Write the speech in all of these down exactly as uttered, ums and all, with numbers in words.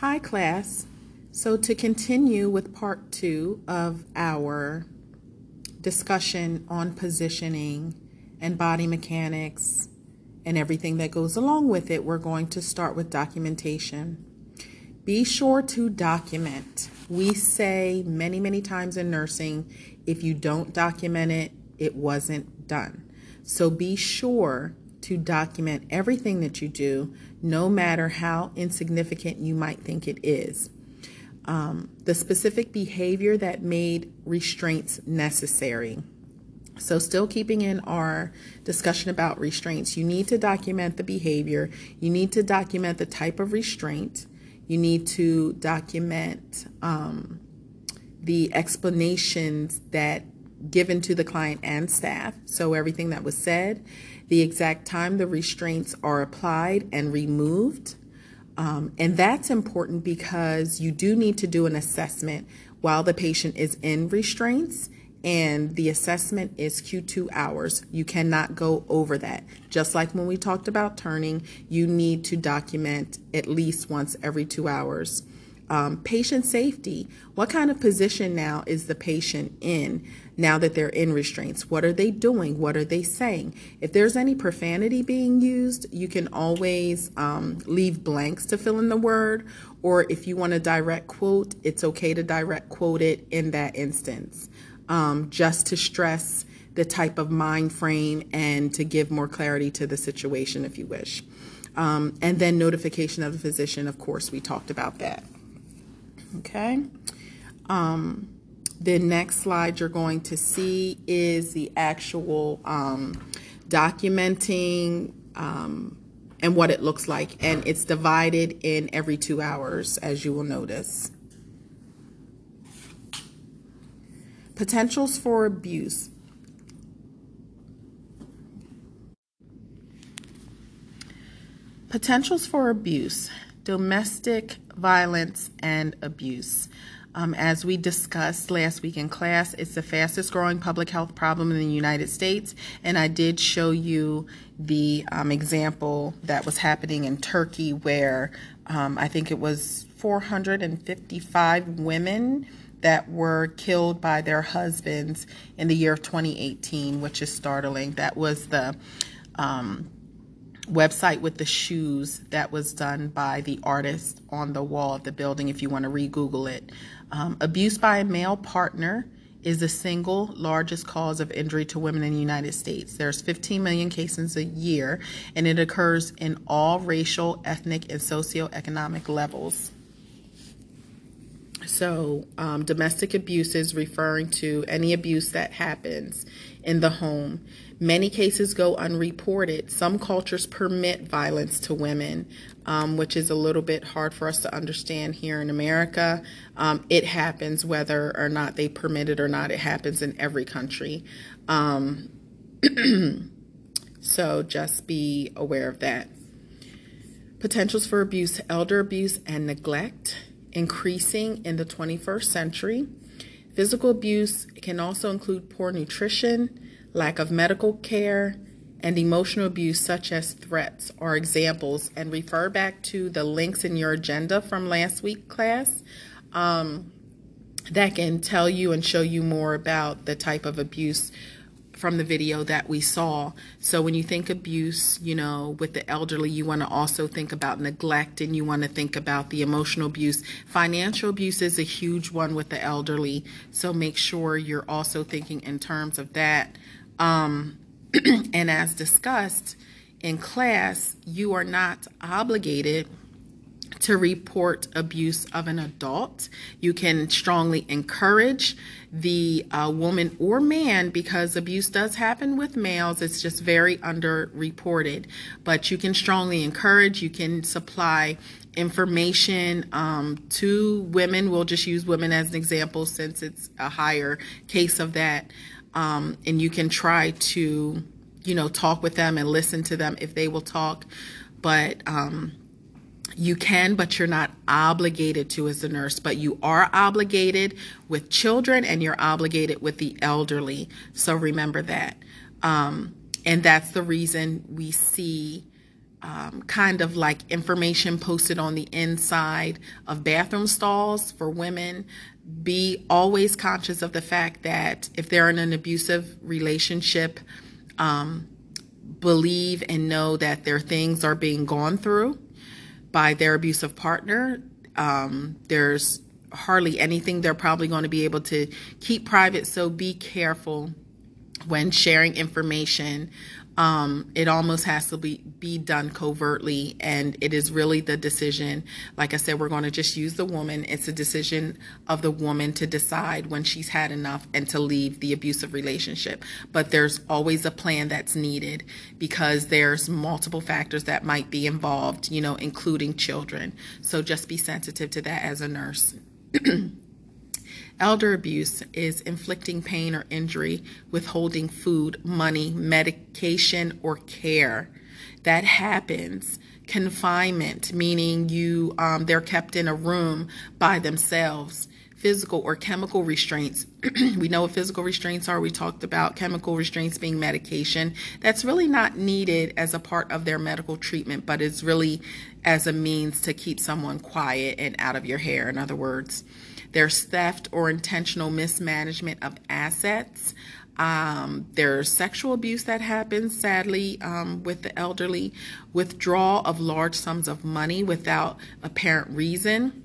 Hi class, so to continue with part two of our discussion on positioning and body mechanics and everything that goes along with it, we're going to start with documentation. Be sure to document. We say many, many times in nursing, if you don't document it, it wasn't done. So be sure to document everything that you do, no matter how insignificant you might think it is. Um, the specific behavior that made restraints necessary. So still keeping in our discussion about restraints, you need to document the behavior, you need to document the type of restraint, you need to document um, the explanations that given to the client and staff, so everything that was said, the exact time the restraints are applied and removed. Um, and that's important because you do need to do an assessment while the patient is in restraints, and the assessment is Q two hours. You cannot go over that. Just like when we talked about turning, you need to document at least once every two hours. Um, patient safety. What kind of position now is the patient in now that they're in restraints? What are they doing? What are they saying? If there's any profanity being used, you can always um, leave blanks to fill in the word, or if you want to direct quote, it's okay to direct quote it in that instance, um, just to stress the type of mind frame and to give more clarity to the situation if you wish. Um, and then notification of the physician, of course, we talked about that. Okay, um, the next slide you're going to see is the actual um, documenting um, and what it looks like. And it's divided in every two hours, as you will notice. Potentials for abuse. Potentials for abuse. Domestic violence and abuse. Um, as we discussed last week in class, it's the fastest growing public health problem in the United States, and I did show you the um, example that was happening in Turkey where um, I think it was four hundred fifty-five women that were killed by their husbands in the year of twenty eighteen, which is startling. That was the um, website with the shoes that was done by the artist on the wall of the building, if you want to re-Google it. Um, abuse by a male partner is the single largest cause of injury to women in the United States. There's fifteen million cases a year, and it occurs in all racial, ethnic, and socioeconomic levels. So um, domestic abuse is referring to any abuse that happens in the home. Many cases go unreported. Some cultures permit violence to women, um, which is a little bit hard for us to understand here in America. Um, it happens whether or not they permit it or not. It happens in every country. Um, so just be aware of that. Potentials for abuse, elder abuse and neglect. Increasing in the twenty-first century. Physical abuse can also include poor nutrition, lack of medical care, and emotional abuse such as threats are examples. And refer back to the links in your agenda from last week class um, that can tell you and show you more about the type of abuse from the video that we saw. So when you think abuse, you know, with the elderly, you want to also think about neglect, and you want to think about the emotional abuse. Financial abuse is a huge one with the elderly, so make sure you're also thinking in terms of that. Um, and as discussed in class, you are not obligated to report abuse of an adult. You can strongly encourage the uh, woman or man, because abuse does happen with males. It's just very underreported. But you can strongly encourage, you can supply information um, to women. We'll just use women as an example since it's a higher case of that. Um, and you can try to, you know, talk with them and listen to them if they will talk. But um, You can, but you're not obligated to as a nurse, but you are obligated with children and you're obligated with the elderly. So remember that. Um, and that's the reason we see um, kind of like information posted on the inside of bathroom stalls for women. Be always conscious of the fact that if they're in an abusive relationship, um, believe and know that their things are being gone through by their abusive partner. Um, there's hardly anything they're probably going to be able to keep private, so be careful when sharing information. Um, it almost has to be, be done covertly, and it is really the decision. Like I said, we're going to just use the woman. It's a decision of the woman to decide when she's had enough and to leave the abusive relationship. But there's always a plan that's needed because there's multiple factors that might be involved, you know, including children. So just be sensitive to that as a nurse. Elder abuse is inflicting pain or injury, withholding food, money, medication, or care. That happens. Confinement, meaning you um, they're kept in a room by themselves. Physical or chemical restraints. We know what physical restraints are. We talked about chemical restraints being medication. That's really not needed as a part of their medical treatment, but it's really as a means to keep someone quiet and out of your hair, in other words. There's theft or intentional mismanagement of assets. Um, there's sexual abuse that happens, sadly, um, with the elderly. Withdrawal of large sums of money without apparent reason.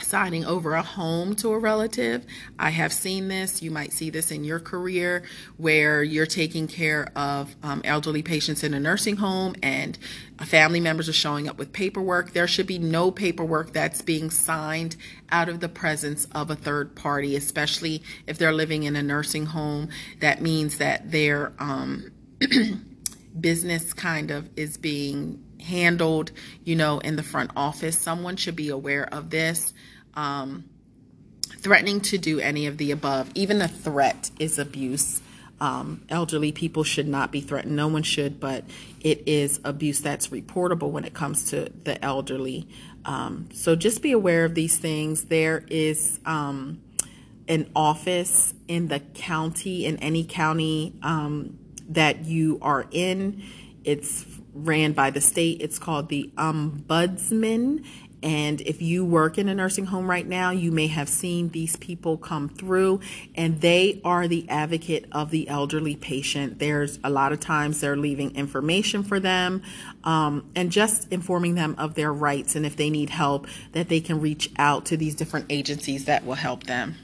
Signing over a home to a relative. I have seen this. You might see this in your career where you're taking care of um, elderly patients in a nursing home and family members are showing up with paperwork. There should be no paperwork that's being signed out of the presence of a third party, especially if they're living in a nursing home. That means that their um, business kind of is being handled, you know, in the front office. Someone should be aware of this. Um, threatening to do any of the above, even a threat is abuse. Um, elderly people should not be threatened. No one should, but it is abuse that's reportable when it comes to the elderly. Um, so just be aware of these things. There is um, an office in the county, in any county um, that you are in. It's ran by the state. It's called the Ombudsman. And if you work in a nursing home right now, you may have seen these people come through, and they are the advocate of the elderly patient. There's a lot of times they're leaving information for them um, and just informing them of their rights. And if they need help, that they can reach out to these different agencies that will help them.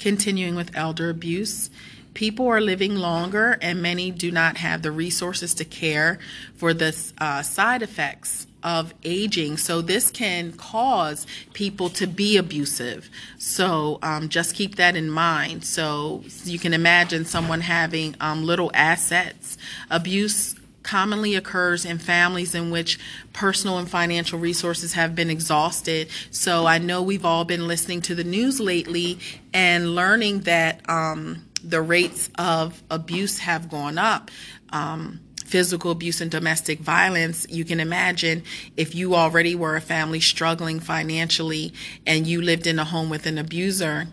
Continuing with elder abuse. People are living longer, and many do not have the resources to care for the uh, side effects of aging. So this can cause people to be abusive. So um, just keep that in mind. So you can imagine someone having um, little assets. Abuse commonly occurs in families in which personal and financial resources have been exhausted. So I know we've all been listening to the news lately and learning that um, the rates of abuse have gone up. Um, physical abuse and domestic violence, you can imagine if you already were a family struggling financially and you lived in a home with an abuser,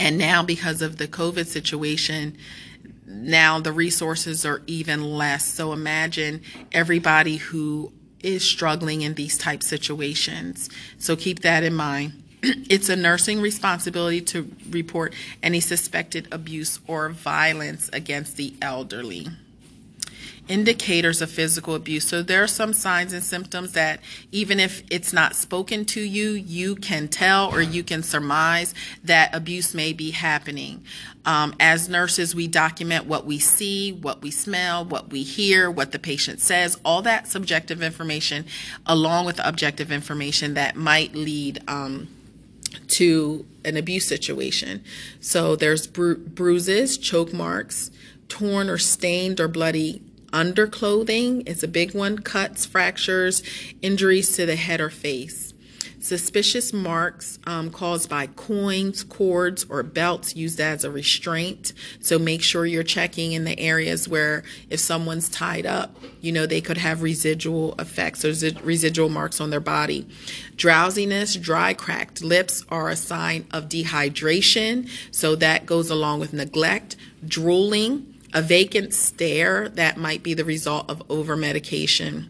and now because of the COVID situation, now the resources are even less. So imagine everybody who is struggling in these type situations. So keep that in mind. It's a nursing responsibility to report any suspected abuse or violence against the elderly. Indicators of physical abuse. So there are some signs and symptoms that even if it's not spoken to you, you can tell or you can surmise that abuse may be happening. Um, as nurses, we document what we see, what we smell, what we hear, what the patient says, all that subjective information along with objective information that might lead um, to an abuse situation. So there's bru- bruises, choke marks, torn or stained or bloody underclothing is a big one, cuts, fractures, injuries to the head or face. Suspicious marks um, caused by coins, cords, or belts used as a restraint. So make sure you're checking in the areas where if someone's tied up, you know, they could have residual effects or residual marks on their body. Drowsiness, dry, cracked lips are a sign of dehydration. So that goes along with neglect. Drooling, a vacant stare that might be the result of over-medication.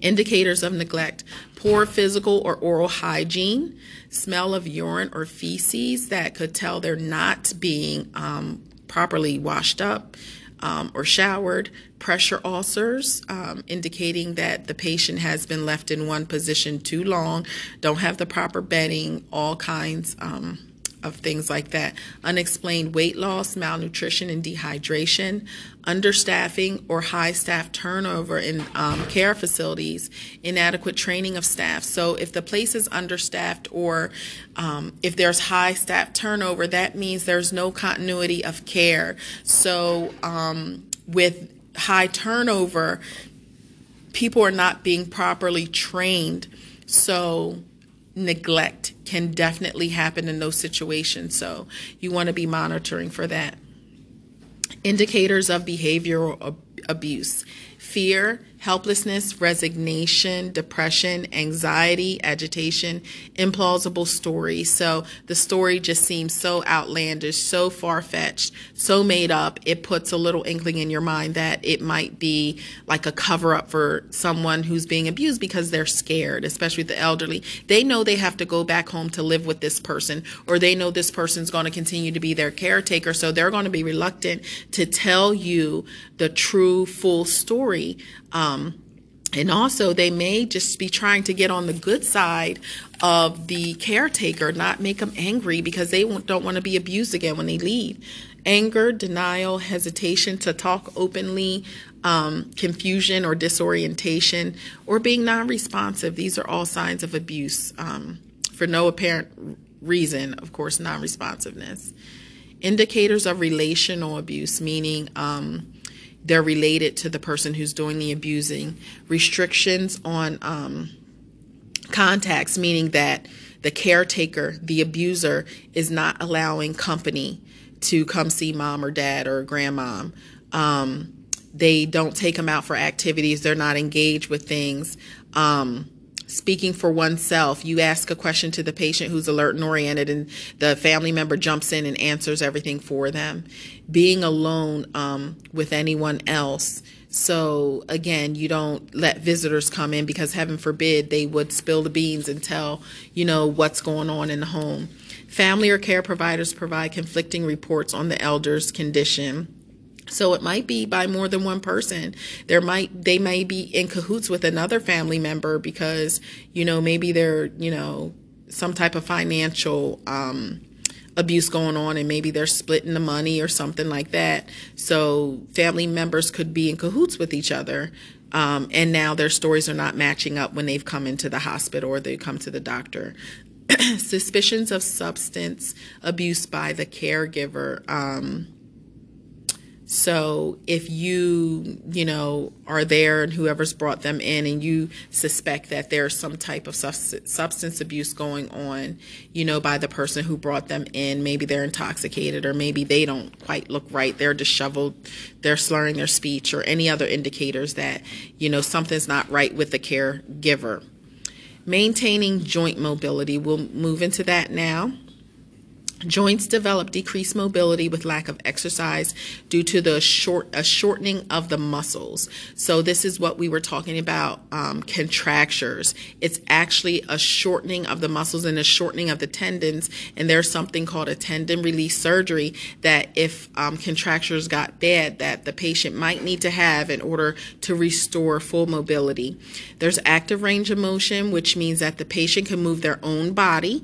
Indicators of neglect: poor physical or oral hygiene, smell of urine or feces that could tell they're not being um, properly washed up um, or showered, pressure ulcers, um, indicating that the patient has been left in one position too long, don't have the proper bedding, all kinds um, of things like that. Unexplained weight loss, malnutrition, and dehydration, understaffing or high staff turnover in um, care facilities, inadequate training of staff. So if the place is understaffed or um, if there's high staff turnover, that means there's no continuity of care. So um, with high turnover, people are not being properly trained. So neglect can definitely happen in those situations, so you want to be monitoring for that. Indicators of behavioral ab- abuse: fear, helplessness, resignation, depression, anxiety, agitation, implausible stories. So the story just seems so outlandish, so far-fetched, so made up, it puts a little inkling in your mind that it might be like a cover-up for someone who's being abused because they're scared, especially the elderly. They know they have to go back home to live with this person, or they know this person's going to continue to be their caretaker, so they're going to be reluctant to tell you the true, full story. Um, and also they may just be trying to get on the good side of the caretaker, not make them angry because they won't, don't want to be abused again when they leave. Anger, denial, hesitation to talk openly, um, confusion or disorientation, or being non-responsive. These are all signs of abuse um, for no apparent reason, of course, non-responsiveness. Indicators of relational abuse, meaning um, they're related to the person who's doing the abusing. Restrictions on um, contacts, meaning that the caretaker, the abuser, is not allowing company to come see mom or dad or grandmom. Um, they don't take them out for activities. They're not engaged with things. Um, Speaking for oneself, you ask a question to the patient who's alert and oriented, and the family member jumps in and answers everything for them. Being alone um, with anyone else. So again, you don't let visitors come in because heaven forbid they would spill the beans and tell, you know, what's going on in the home. Family or care providers provide conflicting reports on the elder's condition. So it might be by more than one person. There might they may be in cahoots with another family member because, you know, maybe they're, you know, some type of financial um, abuse going on, and maybe they're splitting the money or something like that. So family members could be in cahoots with each other. Um, and now their stories are not matching up when they've come into the hospital or they come to the doctor. Suspicions of substance abuse by the caregiver. Um So if you, you know, are there and whoever's brought them in and you suspect that there's some type of substance abuse going on, you know, by the person who brought them in, maybe they're intoxicated or maybe they don't quite look right, they're disheveled, they're slurring their speech, or any other indicators that, you know, something's not right with the caregiver. Maintaining joint mobility. We'll move into that now. Joints develop decreased mobility with lack of exercise due to the short a shortening of the muscles. So this is what we were talking about, um, contractures. It's actually a shortening of the muscles and a shortening of the tendons. And there's something called a tendon release surgery that if um, contractures got bad, that the patient might need to have in order to restore full mobility. There's active range of motion, which means that the patient can move their own body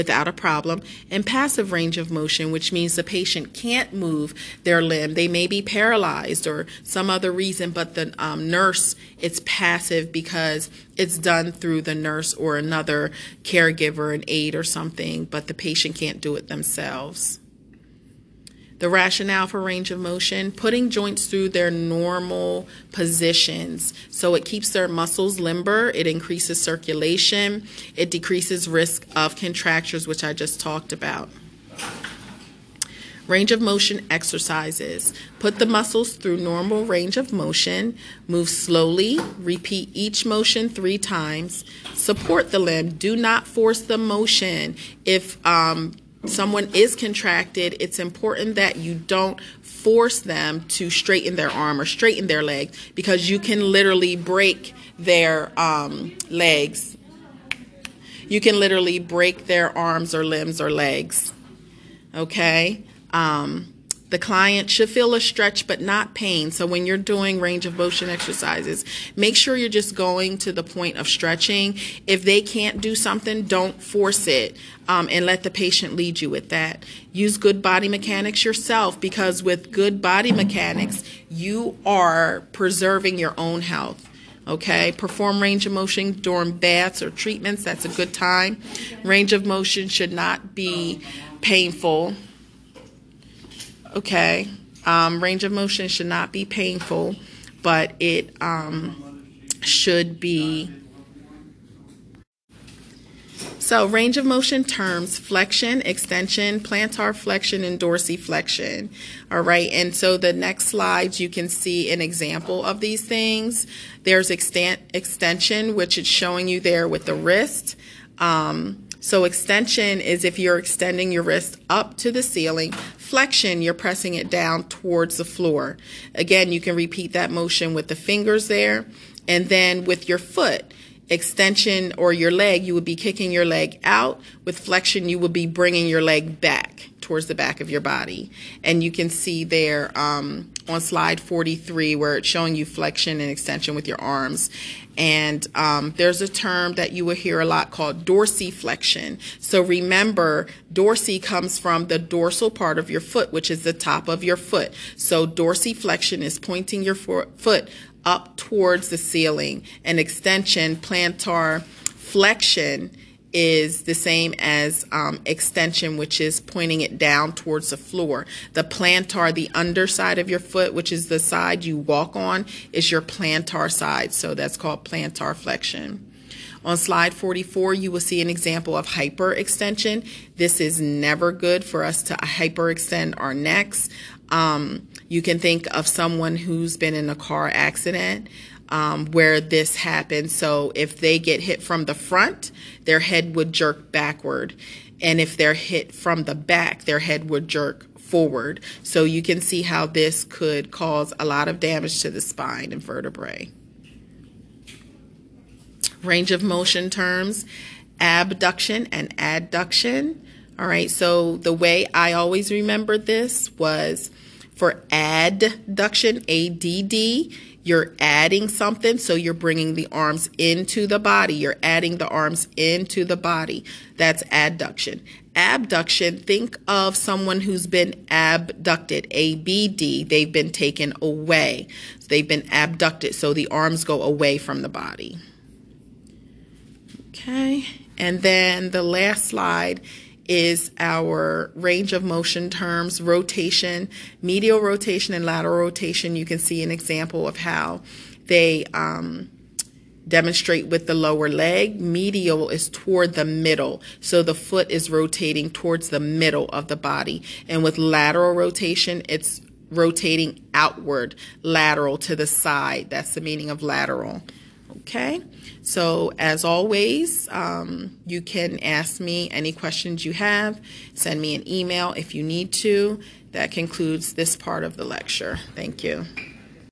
without a problem, and passive range of motion, which means the patient can't move their limb. They may be paralyzed or some other reason, but the um, nurse, it's passive because it's done through the nurse or another caregiver, an aide or something, but the patient can't do it themselves. The rationale for range of motion: putting joints through their normal positions. So it keeps their muscles limber, it increases circulation, it decreases risk of contractures, which I just talked about. Range of motion exercises: put the muscles through normal range of motion, move slowly, repeat each motion three times, support the limb, do not force the motion. If um, someone is contracted, it's important that you don't force them to straighten their arm or straighten their leg, because you can literally break their um, legs. You can literally break their arms or limbs or legs. Okay? Um, the client should feel a stretch but not pain. So when you're doing range of motion exercises, make sure you're just going to the point of stretching. If they can't do something, don't force it, um, and let the patient lead you with that. Use good body mechanics yourself, because with good body mechanics, you are preserving your own health. Okay, perform range of motion during baths or treatments. That's a good time. Range of motion should not be painful. Okay, um, range of motion should not be painful, but it um, should be. So range of motion terms: flexion, extension, plantar flexion, and dorsiflexion. All right, and so the next slides you can see an example of these things. There's extent, extension, which it's showing you there with the wrist. Um, So extension is if you're extending your wrist up to the ceiling. Flexion, you're pressing it down towards the floor. Again, you can repeat that motion with the fingers there. And then with your foot, extension or your leg, you would be kicking your leg out. With flexion, you would be bringing your leg back towards the back of your body. And you can see there um, on slide forty-three where it's showing you flexion and extension with your arms. And um, there's a term that you will hear a lot called dorsiflexion. So remember, dorsi comes from the dorsal part of your foot, which is the top of your foot. So dorsiflexion is pointing your foot up towards the ceiling. And extension, plantar flexion, is the same as um, extension, which is pointing it down towards the floor. The plantar, the underside of your foot, which is the side you walk on, is your plantar side. So that's called plantar flexion. On slide forty-four, you will see an example of hyperextension. This is never good for us to hyperextend our necks. Um, you can think of someone who's been in a car accident Um, where this happens. So if they get hit from the front, their head would jerk backward. And if they're hit from the back, their head would jerk forward. So you can see how this could cause a lot of damage to the spine and vertebrae. Range of motion terms: abduction and adduction. All right, so the way I always remembered this was for adduction, A D D, you're adding something, so you're bringing the arms into the body. You're adding the arms into the body. That's adduction. Abduction, think of someone who's been abducted, A B D. They've been taken away. They've been abducted, so the arms go away from the body. Okay, and then the last slide is our range of motion terms: rotation, medial rotation, and lateral rotation. You can see an example of how they um, demonstrate with the lower leg. Medial is toward the middle, so the foot is rotating towards the middle of the body. And with lateral rotation, it's rotating outward, lateral to the side. That's the meaning of lateral. Okay, so as always, um, you can ask me any questions you have. Send me an email if you need to. That concludes this part of the lecture. Thank you.